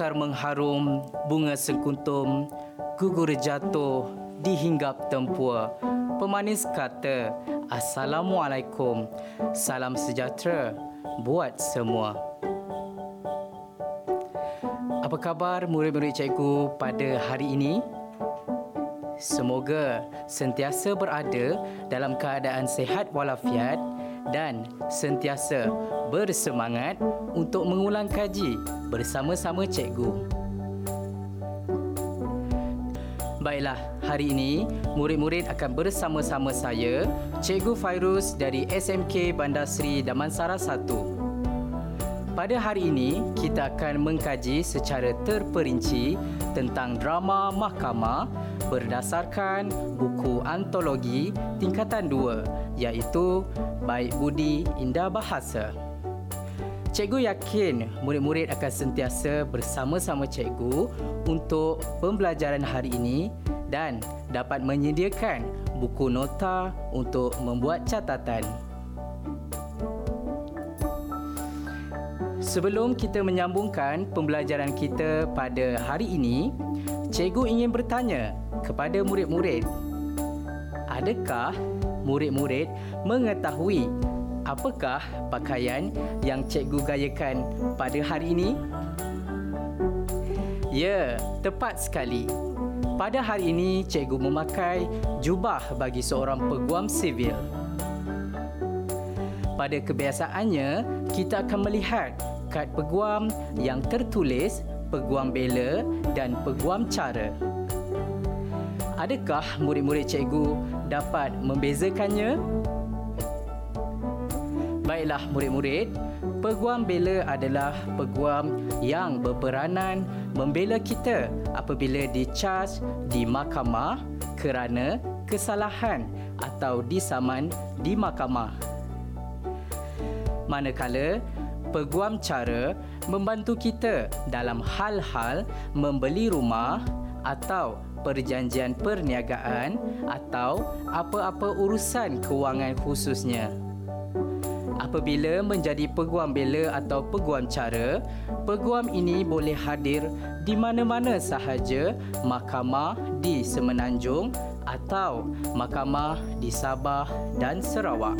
Bakar mengharum, bunga sekuntum, gugur jatuh, dihinggap tempua. Pemanis kata, Assalamualaikum. Salam sejahtera buat semua. Apa khabar murid-murid cikgu pada hari ini? Semoga sentiasa berada dalam keadaan sihat walafiat dan sentiasa bersemangat untuk mengulang kaji bersama-sama cikgu. Baiklah, hari ini murid-murid akan bersama-sama saya, Cikgu Fairuz dari SMK Bandar Sri Damansara 1. Pada hari ini, kita akan mengkaji secara terperinci tentang drama Mahkamah berdasarkan buku antologi Tingkatan 2 iaitu Baik Budi Indah Bahasa. Cikgu yakin murid-murid akan sentiasa bersama-sama cikgu untuk pembelajaran hari ini dan dapat menyediakan buku nota untuk membuat catatan. Sebelum kita menyambungkan pembelajaran kita pada hari ini, cikgu ingin bertanya kepada murid-murid, adakah murid-murid mengetahui apakah pakaian yang cikgu gayakan pada hari ini? Ya, tepat sekali. Pada hari ini, cikgu memakai jubah bagi seorang peguam sivil. Pada kebiasaannya, kita akan melihat kad peguam yang tertulis peguam bela dan peguam cara. Adakah murid-murid cikgu dapat membezakannya? Baiklah murid-murid, peguam bela adalah peguam yang berperanan membela kita apabila dicaj di mahkamah kerana kesalahan atau disaman di mahkamah. Manakala, peguam cara membantu kita dalam hal-hal membeli rumah atau perjanjian perniagaan atau apa-apa urusan kewangan khususnya. Apabila menjadi peguam bela atau peguam cara, peguam ini boleh hadir di mana-mana sahaja mahkamah di Semenanjung atau mahkamah di Sabah dan Sarawak.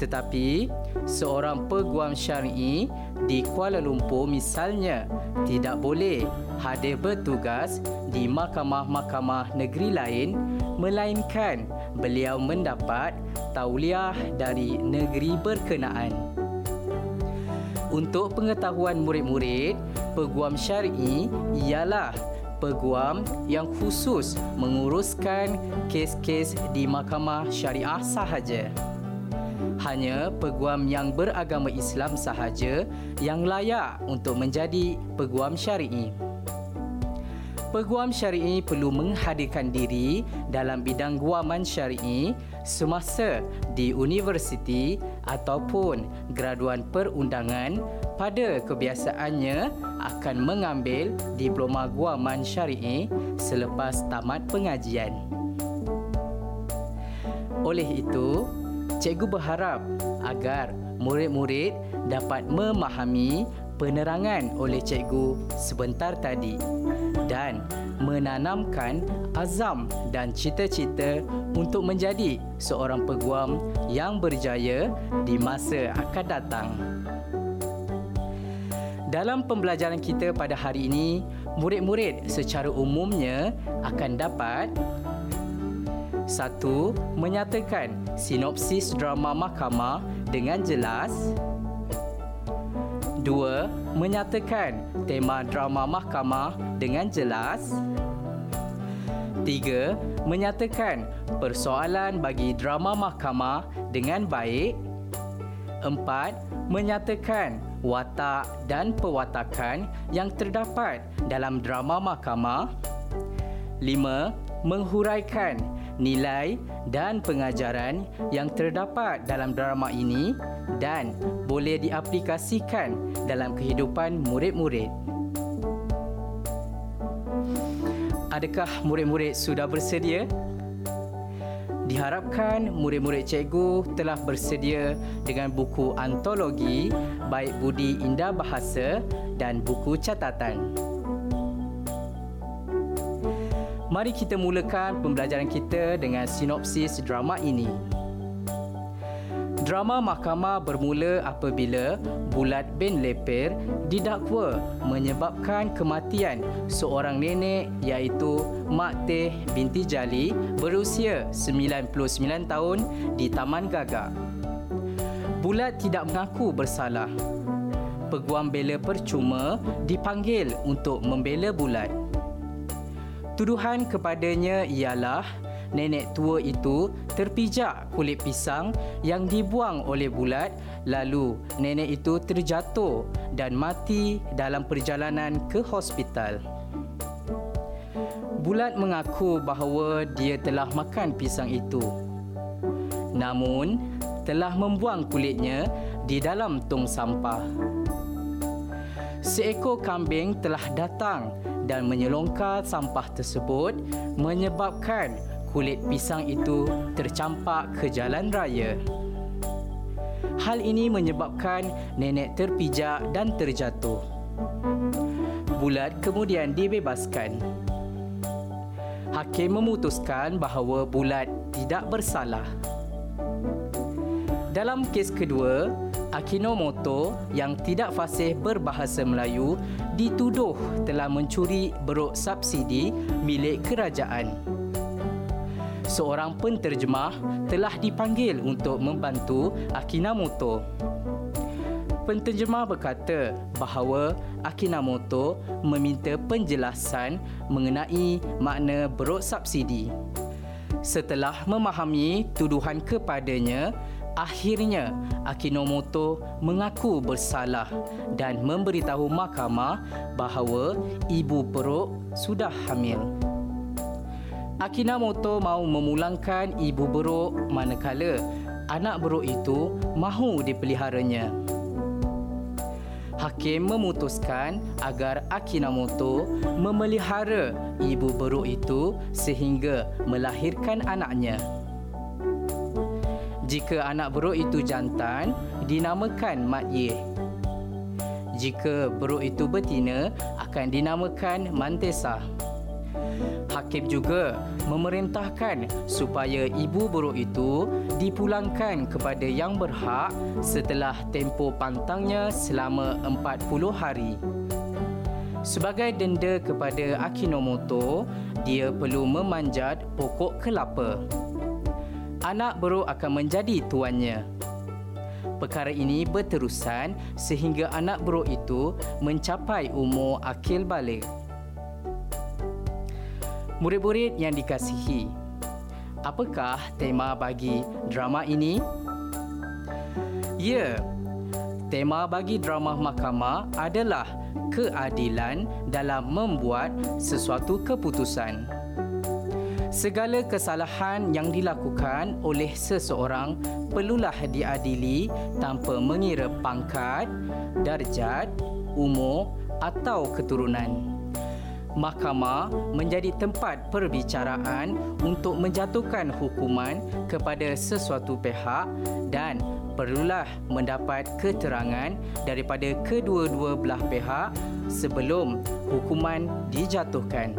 Tetapi, seorang peguam syar'i di Kuala Lumpur misalnya tidak boleh hadir bertugas di mahkamah-mahkamah negeri lain melainkan beliau mendapat tauliah dari negeri berkenaan. Untuk pengetahuan murid-murid, peguam syar'i ialah peguam yang khusus menguruskan kes-kes di mahkamah syariah sahaja. Hanya peguam yang beragama Islam sahaja yang layak untuk menjadi peguam syar'i. Peguam syar'i perlu menghadirkan diri dalam bidang guaman syar'i semasa di universiti ataupun graduan perundangan. Pada kebiasaannya akan mengambil diploma guaman syar'i selepas tamat pengajian. Oleh itu, cikgu berharap agar murid-murid dapat memahami penerangan oleh cikgu sebentar tadi dan menanamkan azam dan cita-cita untuk menjadi seorang peguam yang berjaya di masa akan datang. Dalam pembelajaran kita pada hari ini, murid-murid secara umumnya akan dapat 1. Menyatakan sinopsis drama mahkamah dengan jelas. 2. Menyatakan tema drama mahkamah dengan jelas. 3. Menyatakan persoalan bagi drama mahkamah dengan baik. 4. Menyatakan watak dan pewatakan yang terdapat dalam drama mahkamah. 5. Menghuraikan nilai dan pengajaran yang terdapat dalam drama ini dan boleh diaplikasikan dalam kehidupan murid-murid. Adakah murid-murid sudah bersedia? Diharapkan murid-murid cikgu telah bersedia dengan buku antologi Baik Budi Indah Bahasa dan buku catatan. Mari kita mulakan pembelajaran kita dengan sinopsis drama ini. Drama mahkamah bermula apabila Bulat bin Lepir didakwa menyebabkan kematian seorang nenek iaitu Mak Teh binti Jali berusia 99 tahun di Taman Gagak. Bulat tidak mengaku bersalah. Peguam bela percuma dipanggil untuk membela Bulat. Tuduhan kepadanya ialah nenek tua itu terpijak kulit pisang yang dibuang oleh Bulat, lalu nenek itu terjatuh dan mati dalam perjalanan ke hospital. Bulat mengaku bahawa dia telah makan pisang itu, namun telah membuang kulitnya di dalam tong sampah. Seekor kambing telah datang dan menyelongkar sampah tersebut menyebabkan kulit pisang itu tercampak ke jalan raya. Hal ini menyebabkan nenek terpijak dan terjatuh. Bulat kemudian dibebaskan. Hakim memutuskan bahawa Bulat tidak bersalah. Dalam kes kedua, Akinomoto yang tidak fasih berbahasa Melayu dituduh telah mencuri beruk subsidi milik kerajaan. Seorang penterjemah telah dipanggil untuk membantu Akinomoto. Penterjemah berkata bahawa Akinomoto meminta penjelasan mengenai makna beruk subsidi. Setelah memahami tuduhan kepadanya, akhirnya, Akinomoto mengaku bersalah dan memberitahu mahkamah bahawa ibu peruk sudah hamil. Akinomoto mahu memulangkan ibu peruk manakala anak peruk itu mahu dipeliharanya. Hakim memutuskan agar Akinomoto memelihara ibu peruk itu sehingga melahirkan anaknya. Jika anak beruk itu jantan, dinamakan Mat Yeh. Jika beruk itu betina, akan dinamakan Mantesa. Hakim juga memerintahkan supaya ibu beruk itu dipulangkan kepada yang berhak setelah tempoh pantangnya selama 40 hari. Sebagai denda kepada Akinomoto, dia perlu memanjat pokok kelapa. Anak beruk akan menjadi tuannya. Perkara ini berterusan sehingga anak beruk itu mencapai umur akil balik. Murid-murid yang dikasihi, apakah tema bagi drama ini? Ya, tema bagi drama mahkamah adalah keadilan dalam membuat sesuatu keputusan. Segala kesalahan yang dilakukan oleh seseorang perlulah diadili tanpa mengira pangkat, darjat, umur atau keturunan. Mahkamah menjadi tempat perbicaraan untuk menjatuhkan hukuman kepada sesuatu pihak dan perlulah mendapat keterangan daripada kedua-dua belah pihak sebelum hukuman dijatuhkan.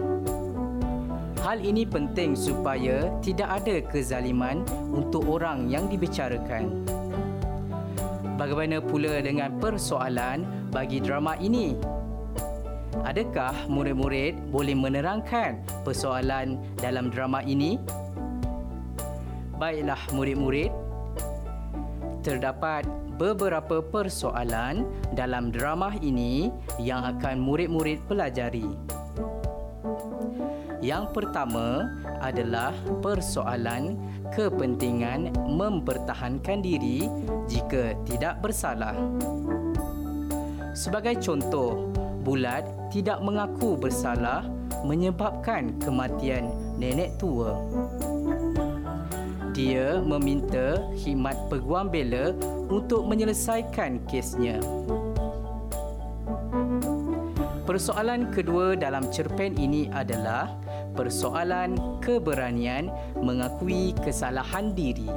Hal ini penting supaya tidak ada kezaliman untuk orang yang dibicarakan. Bagaimana pula dengan persoalan bagi drama ini? Adakah murid-murid boleh menerangkan persoalan dalam drama ini? Baiklah murid-murid, terdapat beberapa persoalan dalam drama ini yang akan murid-murid pelajari. Yang pertama adalah persoalan kepentingan mempertahankan diri jika tidak bersalah. Sebagai contoh, Bulat tidak mengaku bersalah menyebabkan kematian nenek tua. Dia meminta khidmat peguam bela untuk menyelesaikan kesnya. Persoalan kedua dalam cerpen ini adalah persoalan keberanian mengakui kesalahan diri.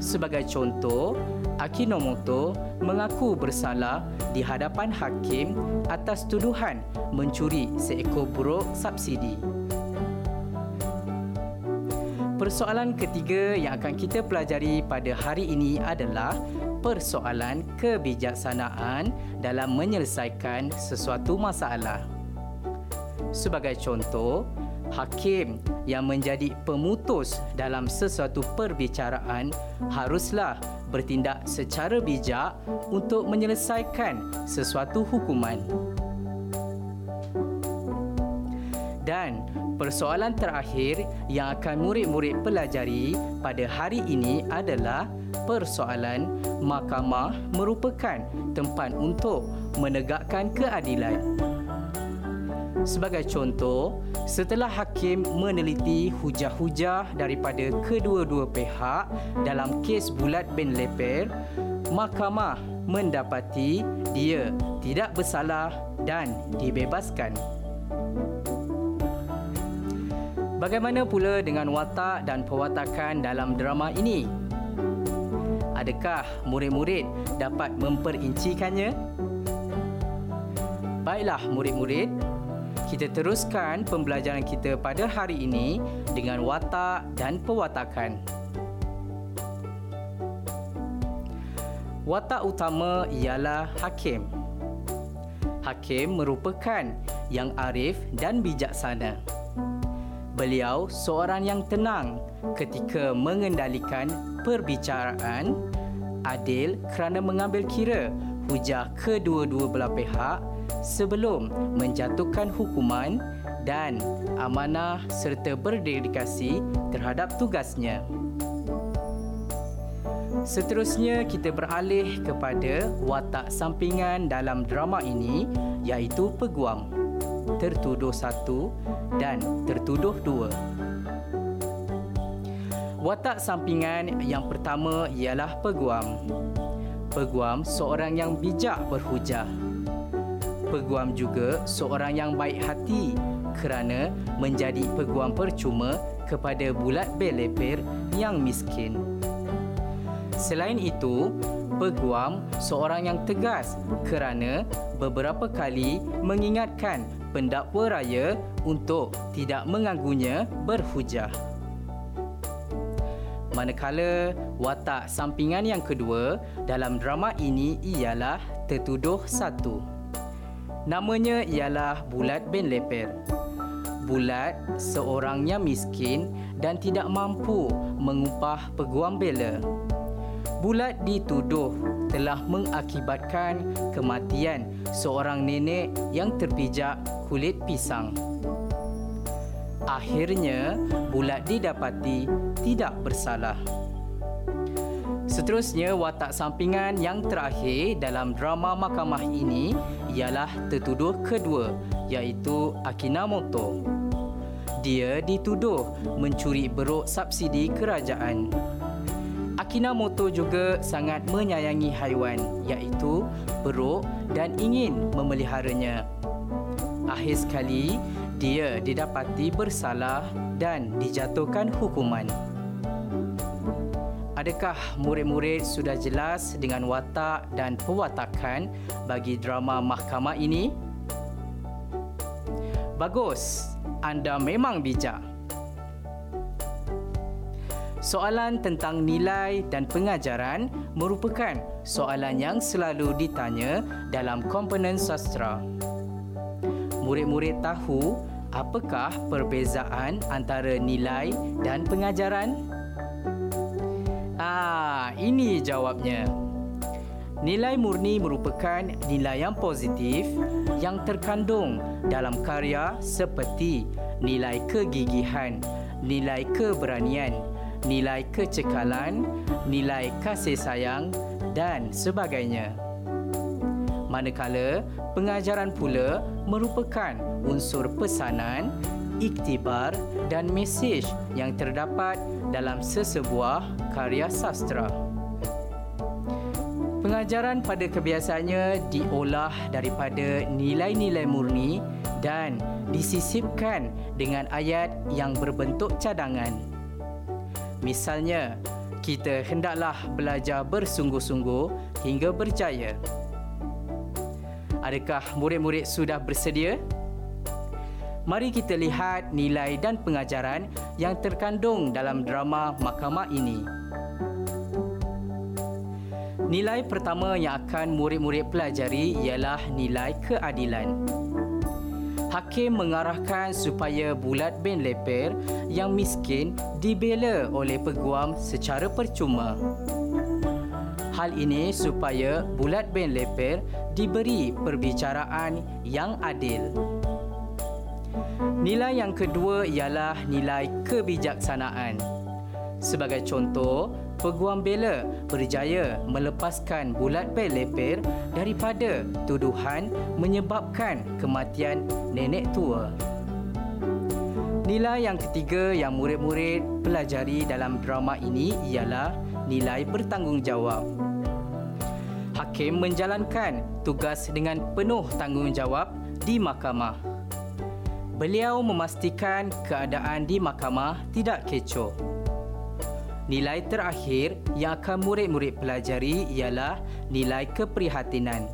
Sebagai contoh, Akinomoto mengaku bersalah di hadapan hakim atas tuduhan mencuri seekor buruk subsidi. Persoalan ketiga yang akan kita pelajari pada hari ini adalah persoalan kebijaksanaan dalam menyelesaikan sesuatu masalah. Sebagai contoh, hakim yang menjadi pemutus dalam sesuatu perbicaraan haruslah bertindak secara bijak untuk menyelesaikan sesuatu hukuman. Dan persoalan terakhir yang akan murid-murid pelajari pada hari ini adalah persoalan mahkamah merupakan tempat untuk menegakkan keadilan. Sebagai contoh, setelah hakim meneliti hujah-hujah daripada kedua-dua pihak dalam kes Bulat bin Lepir, mahkamah mendapati dia tidak bersalah dan dibebaskan. Bagaimana pula dengan watak dan perwatakan dalam drama ini? Adakah murid-murid dapat memperincikannya? Baiklah murid-murid, kita teruskan pembelajaran kita pada hari ini dengan watak dan perwatakan. Watak utama ialah hakim. Hakim merupakan yang arif dan bijaksana. Beliau seorang yang tenang ketika mengendalikan perbicaraan, adil kerana mengambil kira hujah kedua-dua belah pihak sebelum menjatuhkan hukuman, dan amanah serta berdedikasi terhadap tugasnya. Seterusnya kita beralih kepada watak sampingan dalam drama ini, iaitu peguam, tertuduh satu dan tertuduh dua. Watak sampingan yang pertama ialah peguam. Peguam seorang yang bijak berhujah. Peguam juga seorang yang baik hati kerana menjadi peguam percuma kepada Bulat bin Lepir yang miskin. Selain itu, peguam seorang yang tegas kerana beberapa kali mengingatkan pendakwa raya untuk tidak mengganggunya berhujah. Manakala watak sampingan yang kedua dalam drama ini ialah tertuduh satu. Namanya ialah Bulat bin Lepir. Bulat seorangnya miskin dan tidak mampu mengupah peguam bela. Bulat dituduh telah mengakibatkan kematian seorang nenek yang terpijak kulit pisang. Akhirnya, Bulat didapati tidak bersalah. Seterusnya, watak sampingan yang terakhir dalam drama mahkamah ini ialah tertuduh kedua, iaitu Akinomoto. Dia dituduh mencuri beruk subsidi kerajaan. Akinomoto juga sangat menyayangi haiwan, iaitu beruk, dan ingin memeliharanya. Akhir sekali, dia didapati bersalah dan dijatuhkan hukuman. Adakah murid-murid sudah jelas dengan watak dan perwatakan bagi drama mahkamah ini? Bagus, anda memang bijak. Soalan tentang nilai dan pengajaran merupakan soalan yang selalu ditanya dalam komponen sastra. Murid-murid tahu apakah perbezaan antara nilai dan pengajaran? Ini jawabnya. Nilai murni merupakan nilai yang positif yang terkandung dalam karya seperti nilai kegigihan, nilai keberanian, nilai kecekalan, nilai kasih sayang dan sebagainya. Manakala pengajaran pula merupakan unsur pesanan, iktibar dan mesej yang terdapat dalam sesebuah karya sastra. Pengajaran pada kebiasaannya diolah daripada nilai-nilai murni dan disisipkan dengan ayat yang berbentuk cadangan. Misalnya, kita hendaklah belajar bersungguh-sungguh hingga berjaya. Adakah murid-murid sudah bersedia? Mari kita lihat nilai dan pengajaran yang terkandung dalam drama mahkamah ini. Nilai pertama yang akan murid-murid pelajari ialah nilai keadilan. Hakim mengarahkan supaya Bulat bin Lepir yang miskin dibela oleh peguam secara percuma. Hal ini supaya Bulat bin Lepir diberi perbicaraan yang adil. Nilai yang kedua ialah nilai kebijaksanaan. Sebagai contoh, peguam bela berjaya melepaskan Bulat bin Lepir daripada tuduhan menyebabkan kematian nenek tua. Nilai yang ketiga yang murid-murid pelajari dalam drama ini ialah nilai bertanggungjawab. Hakim menjalankan tugas dengan penuh tanggungjawab di mahkamah. Beliau memastikan keadaan di mahkamah tidak kecoh. Nilai terakhir yang akan murid-murid pelajari ialah nilai keprihatinan.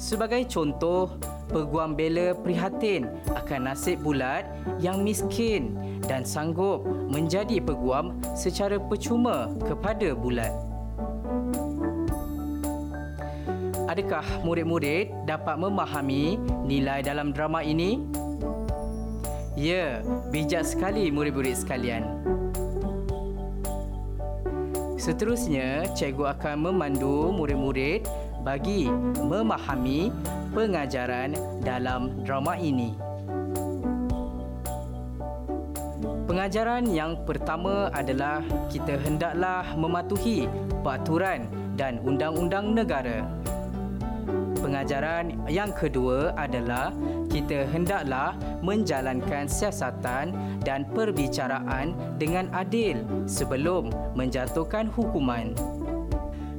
Sebagai contoh, peguam bela prihatin akan nasib Bulat yang miskin dan sanggup menjadi peguam secara percuma kepada Bulat. Adakah murid-murid dapat memahami nilai dalam drama ini? Ya, bijak sekali murid-murid sekalian. Seterusnya, cikgu akan memandu murid-murid bagi memahami pengajaran dalam drama ini. Pengajaran yang pertama adalah kita hendaklah mematuhi peraturan dan undang-undang negara. Pengajaran yang kedua adalah kita hendaklah menjalankan siasatan dan perbicaraan dengan adil sebelum menjatuhkan hukuman.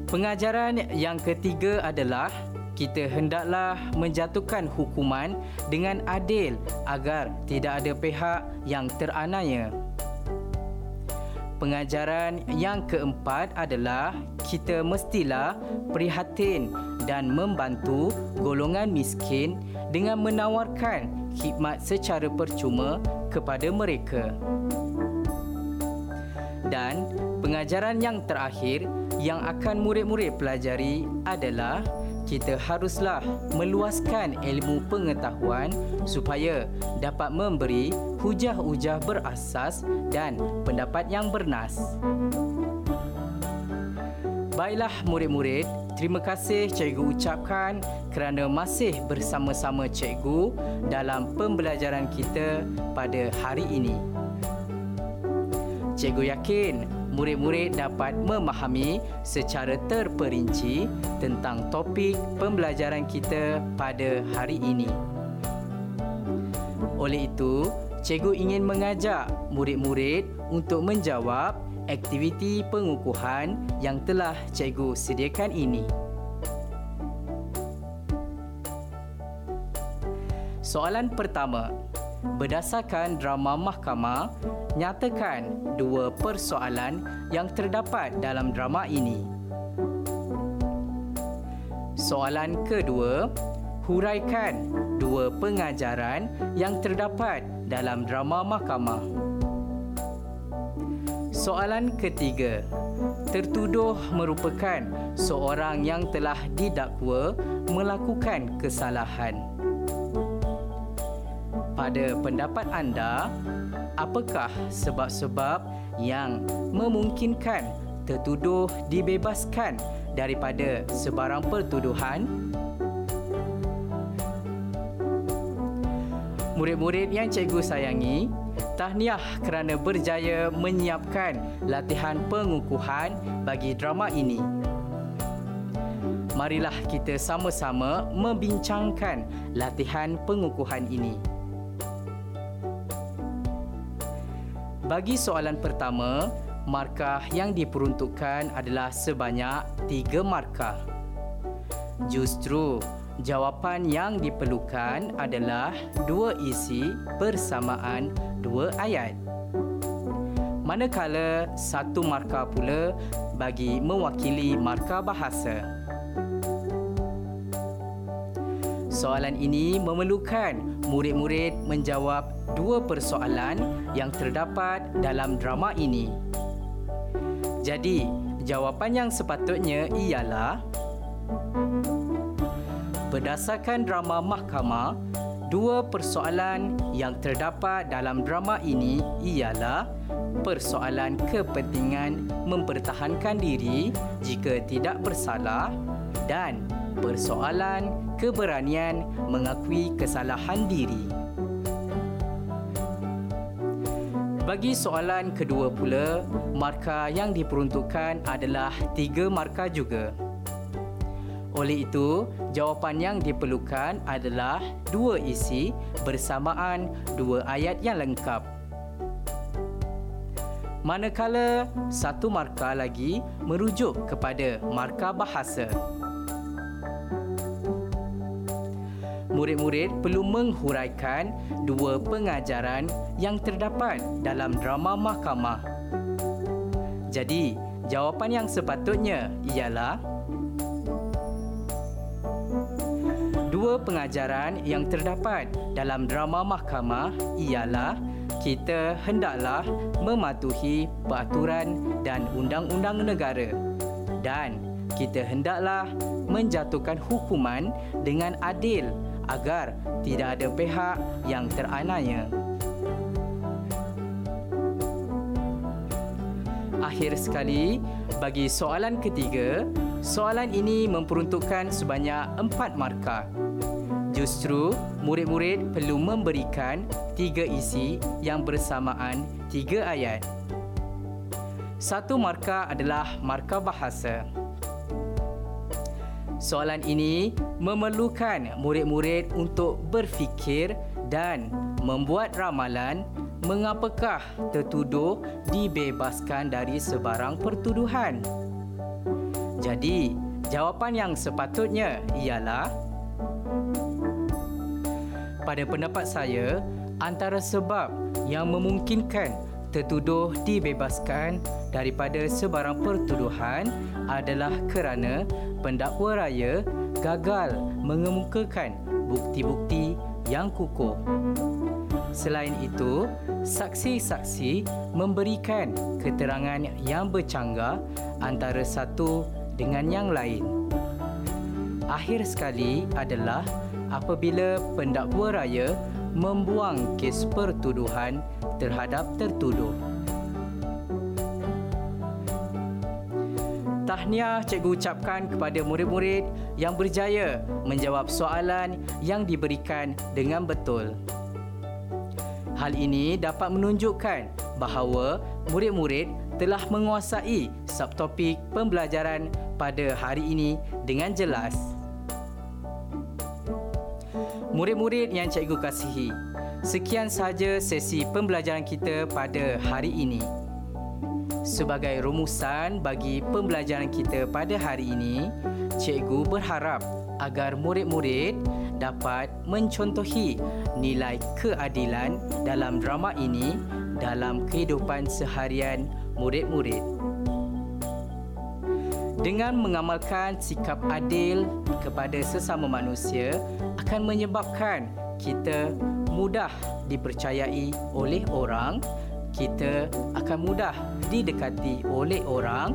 Pengajaran yang ketiga adalah kita hendaklah menjatuhkan hukuman dengan adil agar tidak ada pihak yang teranaya. Pengajaran yang keempat adalah kita mestilah prihatin dan membantu golongan miskin dengan menawarkan khidmat secara percuma kepada mereka. Dan pengajaran yang terakhir yang akan murid-murid pelajari adalah kita haruslah meluaskan ilmu pengetahuan supaya dapat memberi hujah-hujah berasas dan pendapat yang bernas. Baiklah murid-murid, terima kasih cikgu ucapkan kerana masih bersama-sama cikgu dalam pembelajaran kita pada hari ini. Cikgu yakin murid-murid dapat memahami secara terperinci tentang topik pembelajaran kita pada hari ini. Oleh itu, cikgu ingin mengajak murid-murid untuk menjawab aktiviti pengukuhan yang telah cikgu sediakan ini. Soalan pertama, berdasarkan drama mahkamah, nyatakan dua persoalan yang terdapat dalam drama ini. Soalan kedua, huraikan dua pengajaran yang terdapat dalam drama mahkamah. Soalan ketiga, tertuduh merupakan seorang yang telah didakwa melakukan kesalahan. Pada pendapat anda, apakah sebab-sebab yang memungkinkan tertuduh dibebaskan daripada sebarang pertuduhan? Murid-murid yang cikgu sayangi, tahniah kerana berjaya menyiapkan latihan pengukuhan bagi drama ini. Marilah kita sama-sama membincangkan latihan pengukuhan ini. Bagi soalan pertama, markah yang diperuntukkan adalah sebanyak 3 markah. Justru Jawapan yang diperlukan adalah dua isi bersamaan dua ayat. Manakala satu markah pula bagi mewakili markah bahasa. Soalan ini memerlukan murid-murid menjawab dua persoalan yang terdapat dalam drama ini. Jadi, jawapan yang sepatutnya ialah berdasarkan drama Mahkamah, dua persoalan yang terdapat dalam drama ini ialah persoalan kepentingan mempertahankan diri jika tidak bersalah dan persoalan keberanian mengakui kesalahan diri. Bagi soalan kedua pula, markah yang diperuntukkan adalah 3 markah juga. Oleh itu, jawapan yang diperlukan adalah dua isi bersamaan dua ayat yang lengkap. Manakala satu markah lagi merujuk kepada markah bahasa. Murid-murid perlu menghuraikan dua pengajaran yang terdapat dalam drama Mahkamah. Jadi, jawapan yang sepatutnya ialah dua pengajaran yang terdapat dalam drama Mahkamah ialah kita hendaklah mematuhi peraturan dan undang-undang negara dan kita hendaklah menjatuhkan hukuman dengan adil agar tidak ada pihak yang teranaya. Akhir sekali, bagi soalan ketiga, soalan ini memperuntukkan sebanyak 4 markah. Justru, murid-murid perlu memberikan 3 isi yang bersamaan 3 ayat. Satu markah adalah markah bahasa. Soalan ini memerlukan murid-murid untuk berfikir dan membuat ramalan mengapakah tertuduh dibebaskan dari sebarang pertuduhan. Jadi, jawapan yang sepatutnya ialah pada pendapat saya, antara sebab yang memungkinkan tertuduh dibebaskan daripada sebarang pertuduhan adalah kerana pendakwa raya gagal mengemukakan bukti-bukti yang kukuh. Selain itu, saksi-saksi memberikan keterangan yang bercanggah antara satu dengan yang lain. Akhir sekali adalah apabila pendakwa raya membuang kes pertuduhan terhadap tertuduh. Tahniah cikgu ucapkan kepada murid-murid yang berjaya menjawab soalan yang diberikan dengan betul. Hal ini dapat menunjukkan bahawa murid-murid telah menguasai subtopik pembelajaran pada hari ini dengan jelas. Murid-murid yang cikgu kasihi, sekian sahaja sesi pembelajaran kita pada hari ini. Sebagai rumusan bagi pembelajaran kita pada hari ini, cikgu berharap agar murid-murid dapat mencontohi nilai keadilan dalam drama ini dalam kehidupan seharian murid-murid. Dengan mengamalkan sikap adil kepada sesama manusia akan menyebabkan kita mudah dipercayai oleh orang, kita akan mudah didekati oleh orang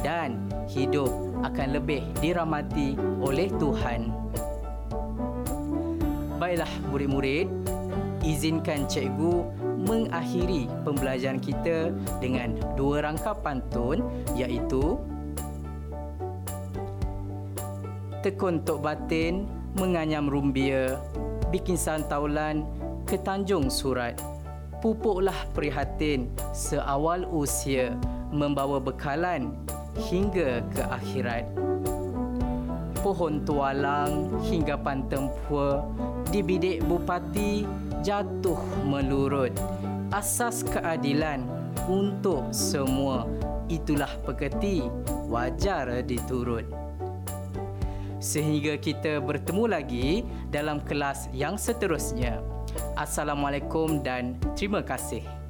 dan hidup akan lebih dirahmati oleh Tuhan. Baiklah murid-murid, izinkan cikgu mengakhiri pembelajaran kita dengan 2 rangka pantun iaitu tekun tok batin, menganyam rumbia, bikin santaulan ke Tanjung Surat. Pupuklah prihatin seawal usia, membawa bekalan hingga ke akhirat. Pohon tualang hingga pantempua, dibidik bupati jatuh melurut. Asas keadilan untuk semua, itulah peketi wajar diturut. sehingga kita bertemu lagi dalam kelas yang seterusnya. Assalamualaikum dan terima kasih.